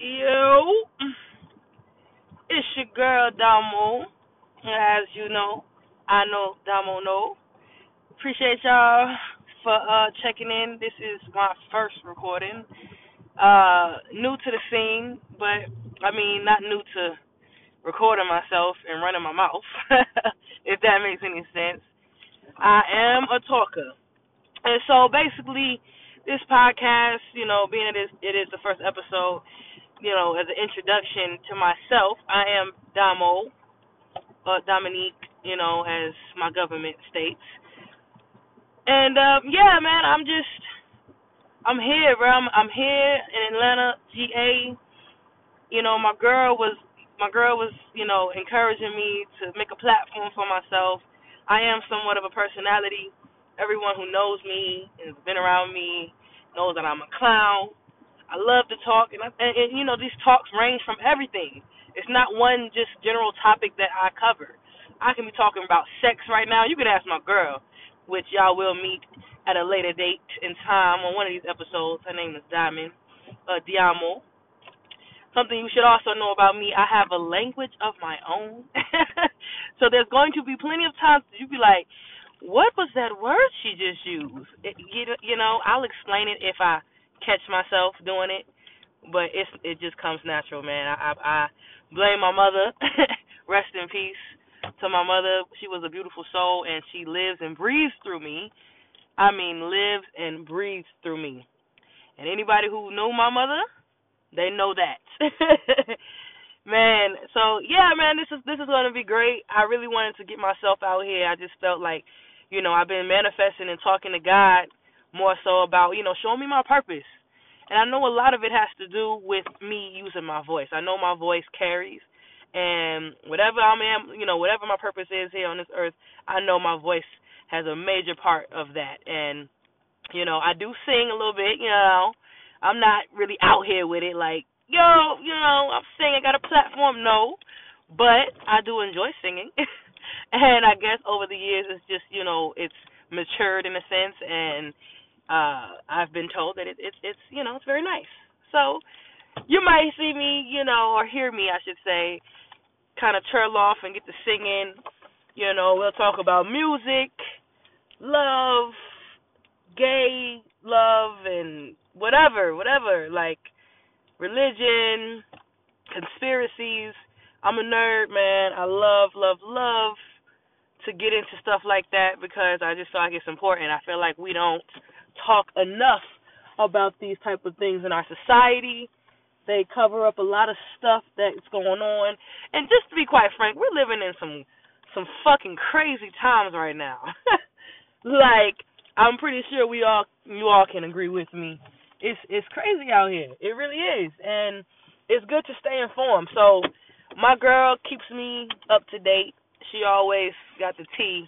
Yo, it's your girl Damo. As you know, I know Damo know. Appreciate y'all for checking in. This is my first recording. New to the scene, but I mean not new to recording myself and running my mouth, if that makes any sense. I am a talker. And so basically this podcast, you know, being it is the first episode, you know, as an introduction to myself, I am Damo, or Dominique, you know, as my government states. And, yeah, man, I'm here, bro. I'm here in Atlanta, GA. You know, my girl was, you know, encouraging me to make a platform for myself. I am somewhat of a personality. Everyone who knows me and has been around me knows that I'm a clown. I love to talk, and you know, these talks range from everything. It's not one just general topic that I cover. I can be talking about sex right now. You can ask my girl, which y'all will meet at a later date and time on one of these episodes. Her name is Diamond, Diamo. Something you should also know about me, I have a language of my own. So there's going to be plenty of times you'll be like, what was that word she just used? You know, I'll explain it if I catch myself doing it, but it just comes natural, man. I blame my mother. Rest in peace to my mother. She was a beautiful soul, and she lives and breathes through me. I mean, lives and breathes through me. And anybody who knew my mother, they know that. Man, so, yeah, man, this is going to be great. I really wanted to get myself out here. I just felt like, you know, I've been manifesting and talking to God more so about, you know, show me my purpose. And I know a lot of it has to do with me using my voice. I know my voice carries. And whatever I am, you know, whatever my purpose is here on this earth, I know my voice has a major part of that. And, you know, I do sing a little bit, you know. I'm not really out here with it like, yo, you know, I'm singing, I got a platform, no, but I do enjoy singing, and I guess over the years it's just, you know, it's matured in a sense, and I've been told that it's, you know, it's very nice, so you might see me, you know, or hear me, I should say, kind of trail off and get to singing, you know, we'll talk about music, love, gay love, and whatever, like, religion, conspiracies. I'm a nerd, man. I love to get into stuff like that because I just feel like it's important. I feel like we don't talk enough about these type of things in our society. They cover up a lot of stuff that's going on. And just to be quite frank, we're living in some fucking crazy times right now. Like, I'm pretty sure you all can agree with me. It's crazy out here. It really is. And it's good to stay informed. So my girl keeps me up to date. She always got the tea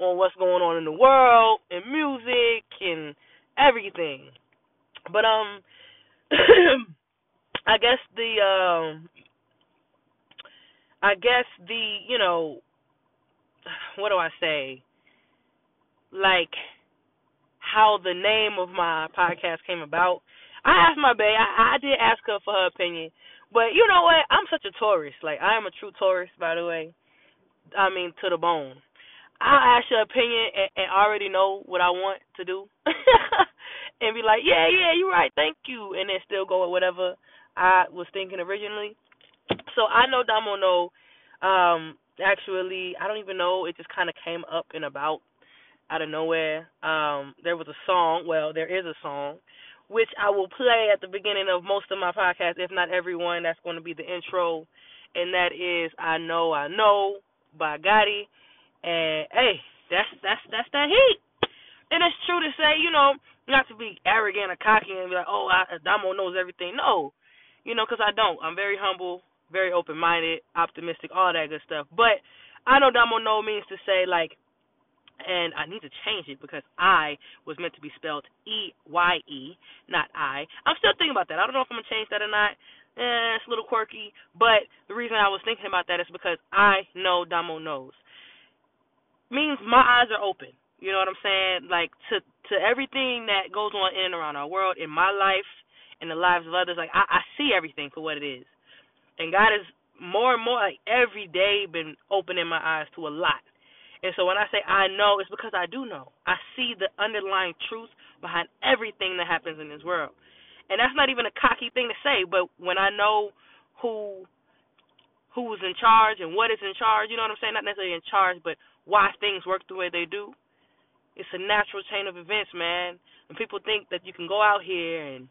on what's going on in the world and music and everything. But I guess the you know, what do I say? Like, how the name of my podcast came about. I asked my bae. I did ask her for her opinion. But you know what? I'm such a tourist. Like, I am a true tourist, by the way. I mean, to the bone. I'll ask your opinion and already know what I want to do. And be like, yeah, you're right. Thank you. And then still go with whatever I was thinking originally. So I know Damo know. Actually, I don't even know. It just kind of came up and about. Out of nowhere, there was a song, well, there is a song, which I will play at the beginning of most of my podcasts, if not everyone. That's going to be the intro, and that is I Know by Gotti, and hey, that's that heat, and it's true to say, you know, not to be arrogant or cocky and be like, oh, Damo knows everything, no, you know, because I don't. I'm very humble, very open-minded, optimistic, all that good stuff, but I Know Damo Know means to say, like, and I need to change it because I was meant to be spelled E-Y-E, not I. I'm still thinking about that. I don't know if I'm going to change that or not. It's a little quirky. But the reason I was thinking about that is because I know Damo knows. Means my eyes are open. You know what I'm saying? Like, to everything that goes on in and around our world, in my life, in the lives of others. Like, I see everything for what it is. And God has more and more, like, every day been opening my eyes to a lot. And so when I say I know, it's because I do know. I see the underlying truth behind everything that happens in this world. And that's not even a cocky thing to say, but when I know who was in charge and what is in charge, you know what I'm saying? Not necessarily in charge, but why things work the way they do. It's a natural chain of events, man. And people think that you can go out here and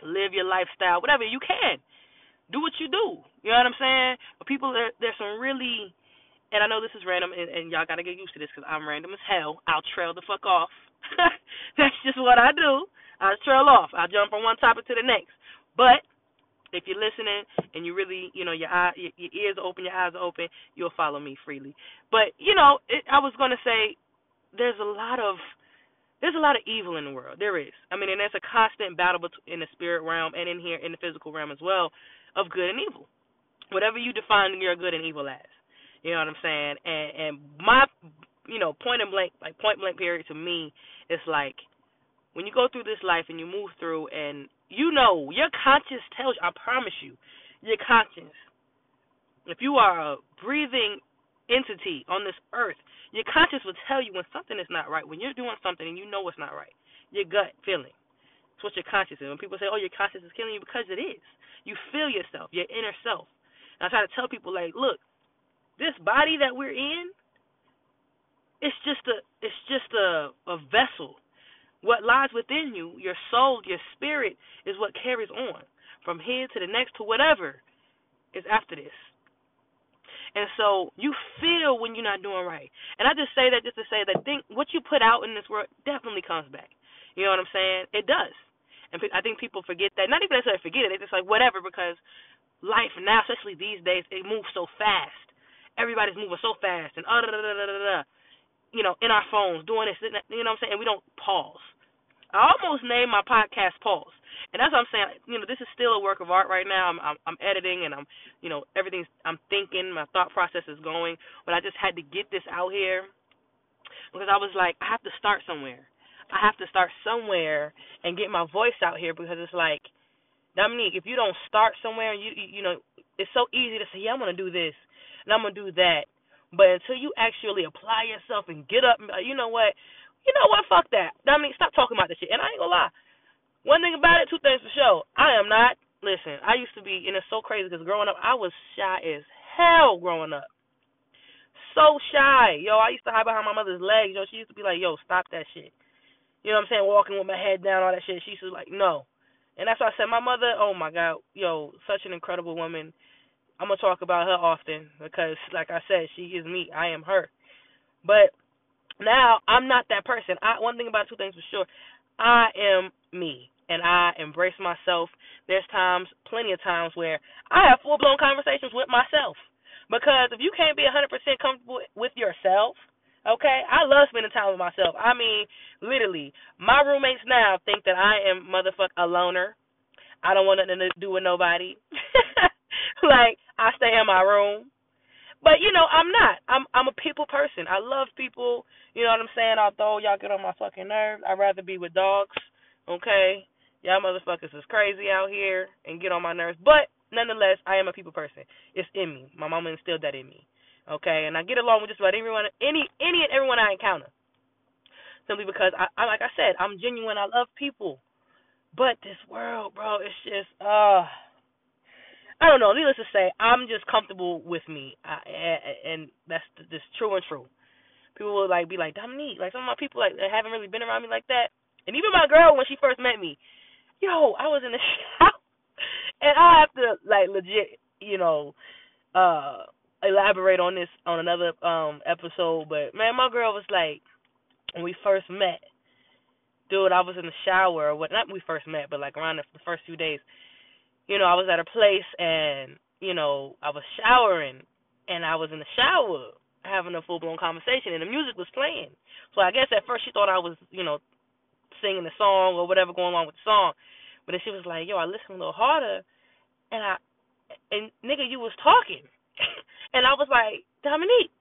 live your lifestyle, whatever. You can. Do what you do. You know what I'm saying? But people, there's some really, and I know this is random, and y'all got to get used to this because I'm random as hell. I'll trail the fuck off. That's just what I do. I'll trail off. I'll jump from one topic to the next. But if you're listening and you really, you know, your ears are open, your eyes are open, you'll follow me freely. But, you know, I was going to say there's a lot of evil in the world. There is. I mean, and there's a constant battle in the spirit realm and in here in the physical realm as well of good and evil. Whatever you define your good and evil as. You know what I'm saying? And my, you know, point blank period to me is like when you go through this life and you move through and you know, your conscience tells you, I promise you, your conscience, if you are a breathing entity on this earth, your conscience will tell you when something is not right, when you're doing something and you know it's not right. Your gut feeling. It's what your conscience is. When people say, oh, your conscience is killing you, because it is. You feel yourself, your inner self. And I try to tell people, like, look, this body that we're in, it's just a vessel. What lies within you, your soul, your spirit, is what carries on from here to the next to whatever is after this. And so you feel when you're not doing right. And I just say that just to say that what you put out in this world definitely comes back. You know what I'm saying? It does. And I think people forget that. Not even necessarily forget it. It's just like whatever, because life now, especially these days, it moves so fast. Everybody's moving so fast and you know, in our phones, doing this, you know what I'm saying? And we don't pause. I almost named my podcast Pause. And that's what I'm saying. You know, this is still a work of art right now. I'm editing and I'm, you know, I'm thinking, my thought process is going. But I just had to get this out here because I was like, I have to start somewhere. I have to start somewhere and get my voice out here, because it's like, Dominique, if you don't start somewhere, you know, it's so easy to say, yeah, I'm going to do this and I'm going to do that. But until you actually apply yourself and get up, you know what, fuck that. I mean, stop talking about this shit. And I ain't gonna lie. One thing about it, two things for sure. Listen, I used to be, and it's so crazy because growing up, I was shy as hell growing up. So shy. Yo, I used to hide behind my mother's legs. Yo, she used to be like, yo, stop that shit. You know what I'm saying? Walking with my head down, all that shit. She was like, no. And that's why I said, my mother, oh my God, yo, such an incredible woman. I'm going to talk about her often because, like I said, she is me. I am her. But now I'm not that person. One thing about two things for sure, I am me, and I embrace myself. There's times, plenty of times, where I have full-blown conversations with myself, because if you can't be 100% comfortable with yourself, okay, I love spending time with myself. I mean, literally, my roommates now think that I am a loner. I don't want nothing to do with nobody. Like, I stay in my room. But, you know, I'm not. I'm a people person. I love people. You know what I'm saying? Although y'all get on my fucking nerves, I'd rather be with dogs, okay? Y'all motherfuckers is crazy out here and get on my nerves. But, nonetheless, I am a people person. It's in me. My mama instilled that in me, okay? And I get along with just about everyone, any and everyone I encounter. Simply because, I like I said, I'm genuine. I love people. But this world, bro, it's just, I don't know. Needless to say, I'm just comfortable with me, and that's just true and true. People will be like, Dominique, like some of my people haven't really been around me like that. And even my girl, when she first met me, yo, I was in the shower, and I have to legit, you know, elaborate on this on another episode. But man, my girl was like, when we first met, dude, I was in the shower. Not when we first met, but around the first few days. You know, I was at a place and, you know, I was showering, and I was in the shower having a full-blown conversation, and the music was playing. So I guess at first she thought I was, you know, singing the song or whatever going along with the song. But then she was like, yo, I listened a little harder, and nigga, you was talking. And I was like, Dominique,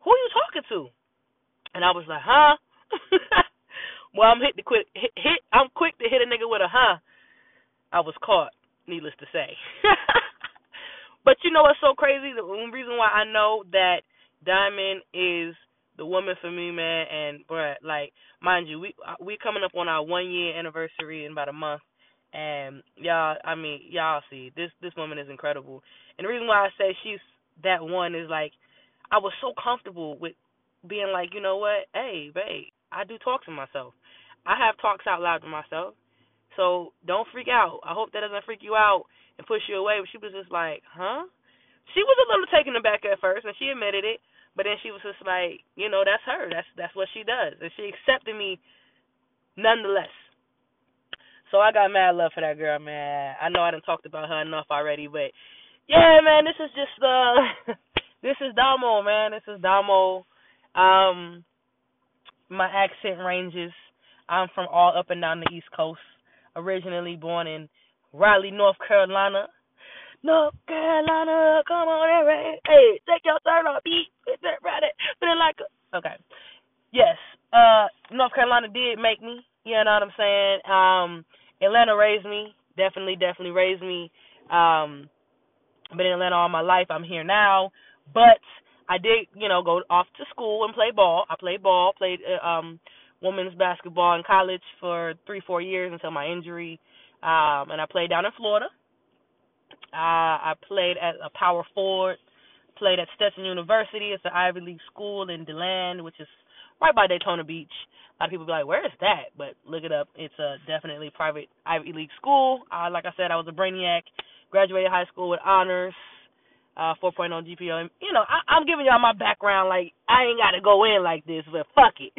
who are you talking to? And I was like, huh? Well, I'm quick to hit a nigga with a huh. I was caught, needless to say. But you know what's so crazy? The reason why I know that Diamond is the woman for me, man, and bruh, like, mind you, we coming up on our 1 year anniversary in about a month, and y'all, I mean, y'all see, this woman is incredible. And the reason why I say she's that one is, like, I was so comfortable with being like, you know what, hey, babe, I do talk to myself. I have talks out loud to myself, so don't freak out. I hope that doesn't freak you out and push you away. But she was just like, huh? She was a little taken aback at first, and she admitted it. But then she was just like, you know, that's her. That's what she does. And she accepted me nonetheless. So I got mad love for that girl, man. I know I done talked about her enough already, but, yeah, man, this is just, this is Damo, man. This is Damo. My accent ranges. I'm from all up and down the East Coast. Originally born in Raleigh, North Carolina. North Carolina, come on and rain. Hey, take your third off beat. It's that right feeling like a... Okay. Yes. North Carolina did make me. You know what I'm saying? Atlanta raised me. Definitely raised me. I've been in Atlanta all my life. I'm here now. But I did, you know, go off to school and play ball. I played ball, played women's basketball in college for 3-4 years until my injury. And I played down in Florida. I played at a power forward, played at Stetson University. It's an Ivy League school in DeLand, which is right by Daytona Beach. A lot of people be like, where is that? But look it up. It's a definitely private Ivy League school. Like I said, I was a brainiac, graduated high school with honors, 4.0 GPA. You know, I'm giving y'all my background. Like, I ain't got to go in like this, but fuck it.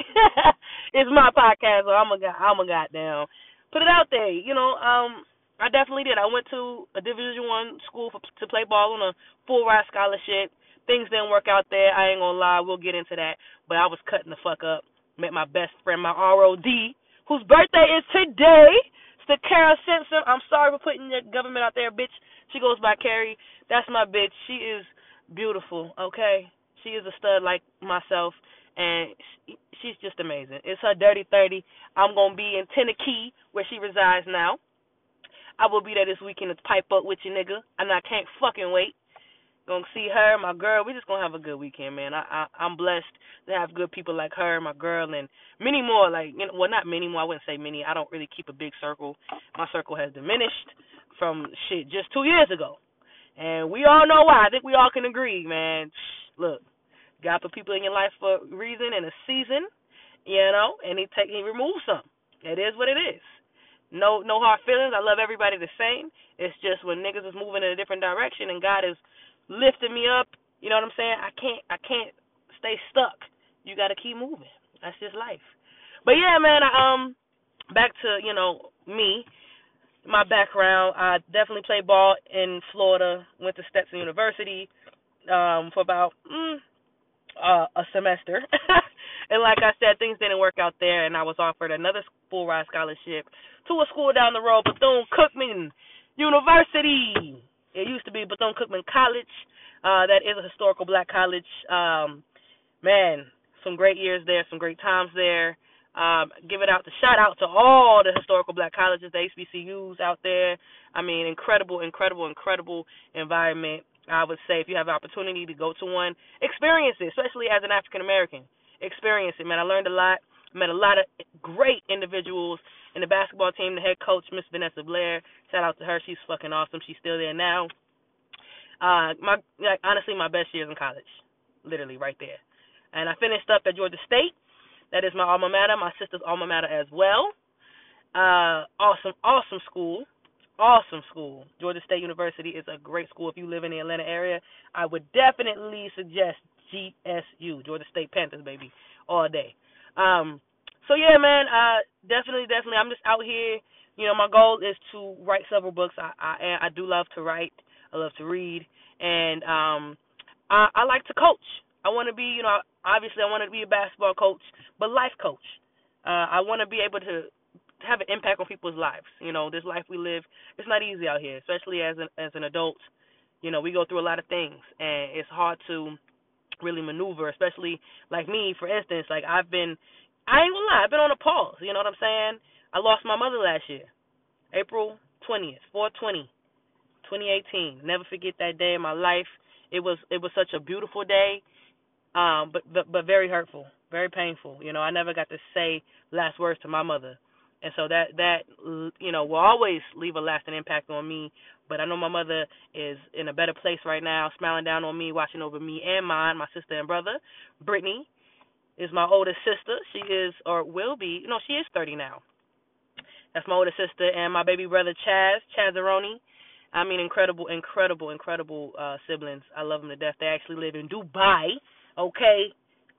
It's my podcast, so I'm a goddamn. Put it out there, you know, I definitely did. I went to a Division I school to play ball on a full-ride scholarship. Things didn't work out there. I ain't going to lie. We'll get into that. But I was cutting the fuck up. Met my best friend, my R.O.D., whose birthday is today. It's the Kara Simpson. I'm sorry for putting the government out there, bitch. She goes by Carrie. That's my bitch. She is beautiful, okay? She is a stud like myself, and she's just amazing. It's her Dirty 30. I'm going to be in Tennessee, where she resides now. I will be there this weekend to pipe up with you, nigga. And I can't fucking wait. Gonna see her, my girl. We just gonna have a good weekend, man. I'm blessed to have good people like her, my girl, and many more. Like, you know, well, not many more. I wouldn't say many. I don't really keep a big circle. My circle has diminished from shit just 2 years ago, and we all know why. I think we all can agree, man. Look, God put people in your life for a reason and a season, you know, and He removes some. It is what it is. No hard feelings. I love everybody the same. It's just when niggas is moving in a different direction and God is lifting me up, you know what I'm saying? I can't stay stuck. You got to keep moving. That's just life. But yeah, man, back to, you know, me, my background. I definitely played ball in Florida, went to Stetson University for about a semester. And like I said, things didn't work out there, and I was offered another full-ride scholarship to a school down the road, Bethune-Cookman University. It used to be Bethune-Cookman College. That is a historical black college. Man, some great years there, some great times there. Give it out, the shout-out to all the historical black colleges, the HBCUs out there. I mean, incredible environment. I would say if you have an opportunity to go to one, experience it, especially as an African-American. Experience it, man. I learned a lot. Met a lot of great individuals in the basketball team. The head coach, Miss Vanessa Blair, shout out to her. She's fucking awesome. She's still there now. Honestly, my best years in college, literally right there. And I finished up at Georgia State. That is my alma mater, my sister's alma mater as well. Awesome school. Awesome school. Georgia State University is a great school. If you live in the Atlanta area, I would definitely suggest GSU, Georgia State Panthers, baby, all day. So yeah, man, definitely. I'm just out here. You know, my goal is to write several books. I do love to write. I love to read, and I like to coach. I want to be, you know, obviously I want to be a basketball coach, but life coach. I want to be able to have an impact on people's lives. You know, this life we live, it's not easy out here, especially as an adult. You know, we go through a lot of things, and it's hard to really maneuver, especially like me, for instance. Like, I ain't gonna lie, I've been on a pause, you know what I'm saying? I lost my mother last year, April 20th, 4/20, 2018. Never forget that day in my life. It was such a beautiful day, but very hurtful, very painful. You know, I never got to say last words to my mother, and so that you know will always leave a lasting impact on me. But I know my mother is in a better place right now, smiling down on me, watching over me and mine, my sister and brother. Brittany is my oldest sister. She is, or will be, no, she is 30 now. That's my older sister, and my baby brother Chazaroni. I mean, incredible siblings. I love them to death. They actually live in Dubai, okay,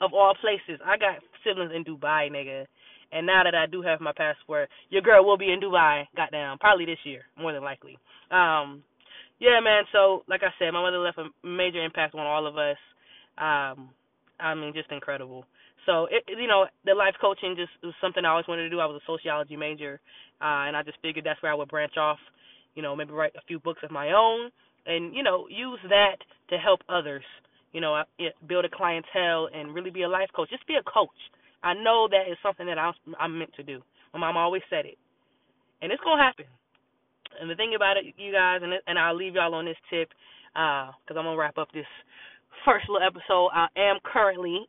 of all places. I got siblings in Dubai, nigga. And now that I do have my passport, your girl will be in Dubai, goddamn, probably this year, more than likely. Yeah, man, so like I said, my mother left a major impact on all of us. I mean, just incredible. So, you know, the life coaching just was something I always wanted to do. I was a sociology major, and I just figured that's where I would branch off, you know, maybe write a few books of my own and, you know, use that to help others, you know, build a clientele and really be a life coach. Just be a coach. I know that is something that I'm meant to do. My mom always said it, and it's going to happen. And the thing about it, you guys, and I'll leave y'all on this tip because I'm going to wrap up this first little episode. I am currently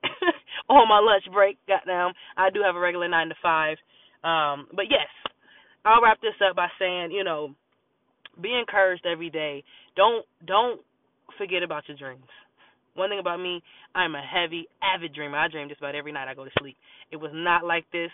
on my lunch break. Goddamn, I do have a regular 9 to 5, but yes, I'll wrap this up by saying, you know, be encouraged every day. Don't forget about your dreams. One thing about me, I'm a heavy, avid dreamer. I dream just about every night I go to sleep. It was not like this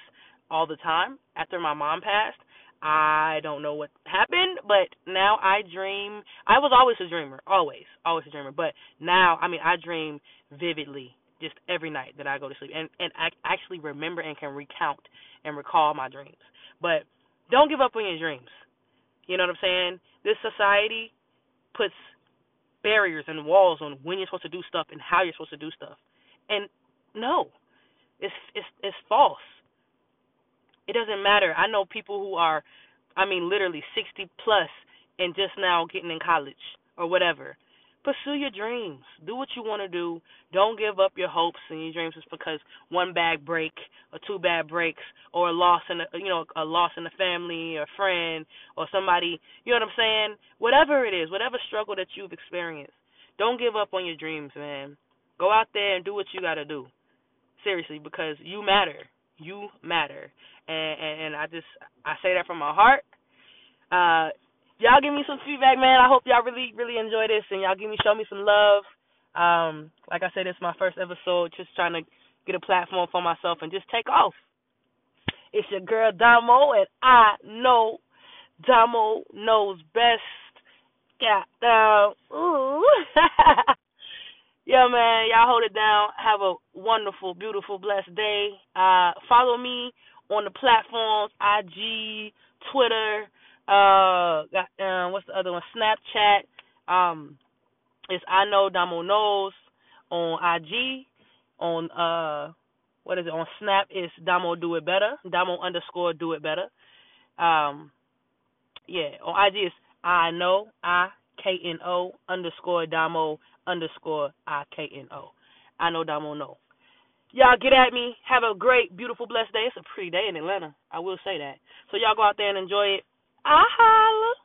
all the time. After my mom passed, I don't know what happened, but now I dream. I was always a dreamer, always a dreamer. But now, I mean, I dream vividly just every night that I go to sleep. And I actually remember and can recount and recall my dreams. But don't give up on your dreams. You know what I'm saying? This society puts barriers and walls on when you're supposed to do stuff and how you're supposed to do stuff. And no, it's false. It doesn't matter. I know people who are, I mean, literally 60 plus and just now getting in college or whatever. Pursue your dreams. Do what you want to do. Don't give up your hopes and your dreams just because one bad break or two bad breaks or a loss in a loss in the family or a friend or somebody. You know what I'm saying? Whatever it is, whatever struggle that you've experienced, don't give up on your dreams, man. Go out there and do what you got to do. Seriously, because you matter. You matter. And I say that from my heart. Y'all give me some feedback, man. I hope y'all really, really enjoy this, and y'all show me some love. Like I said, it's my first episode, just trying to get a platform for myself and just take off. It's your girl, Damo, and I know Damo knows best. Ooh. Yeah, man, y'all hold it down. Have a wonderful, beautiful, blessed day. Follow me on the platforms, IG, Twitter, what's the other one? Snapchat. It's I Know Damo Knows on IG. On on Snap is Damo Do It Better. Damo _Do It Better. On IG is IKNO _Damo_IKNO. I Know Damo Know. Y'all get at me. Have a great, beautiful, blessed day. It's a pretty day in Atlanta. I will say that. So y'all go out there and enjoy it. I holla.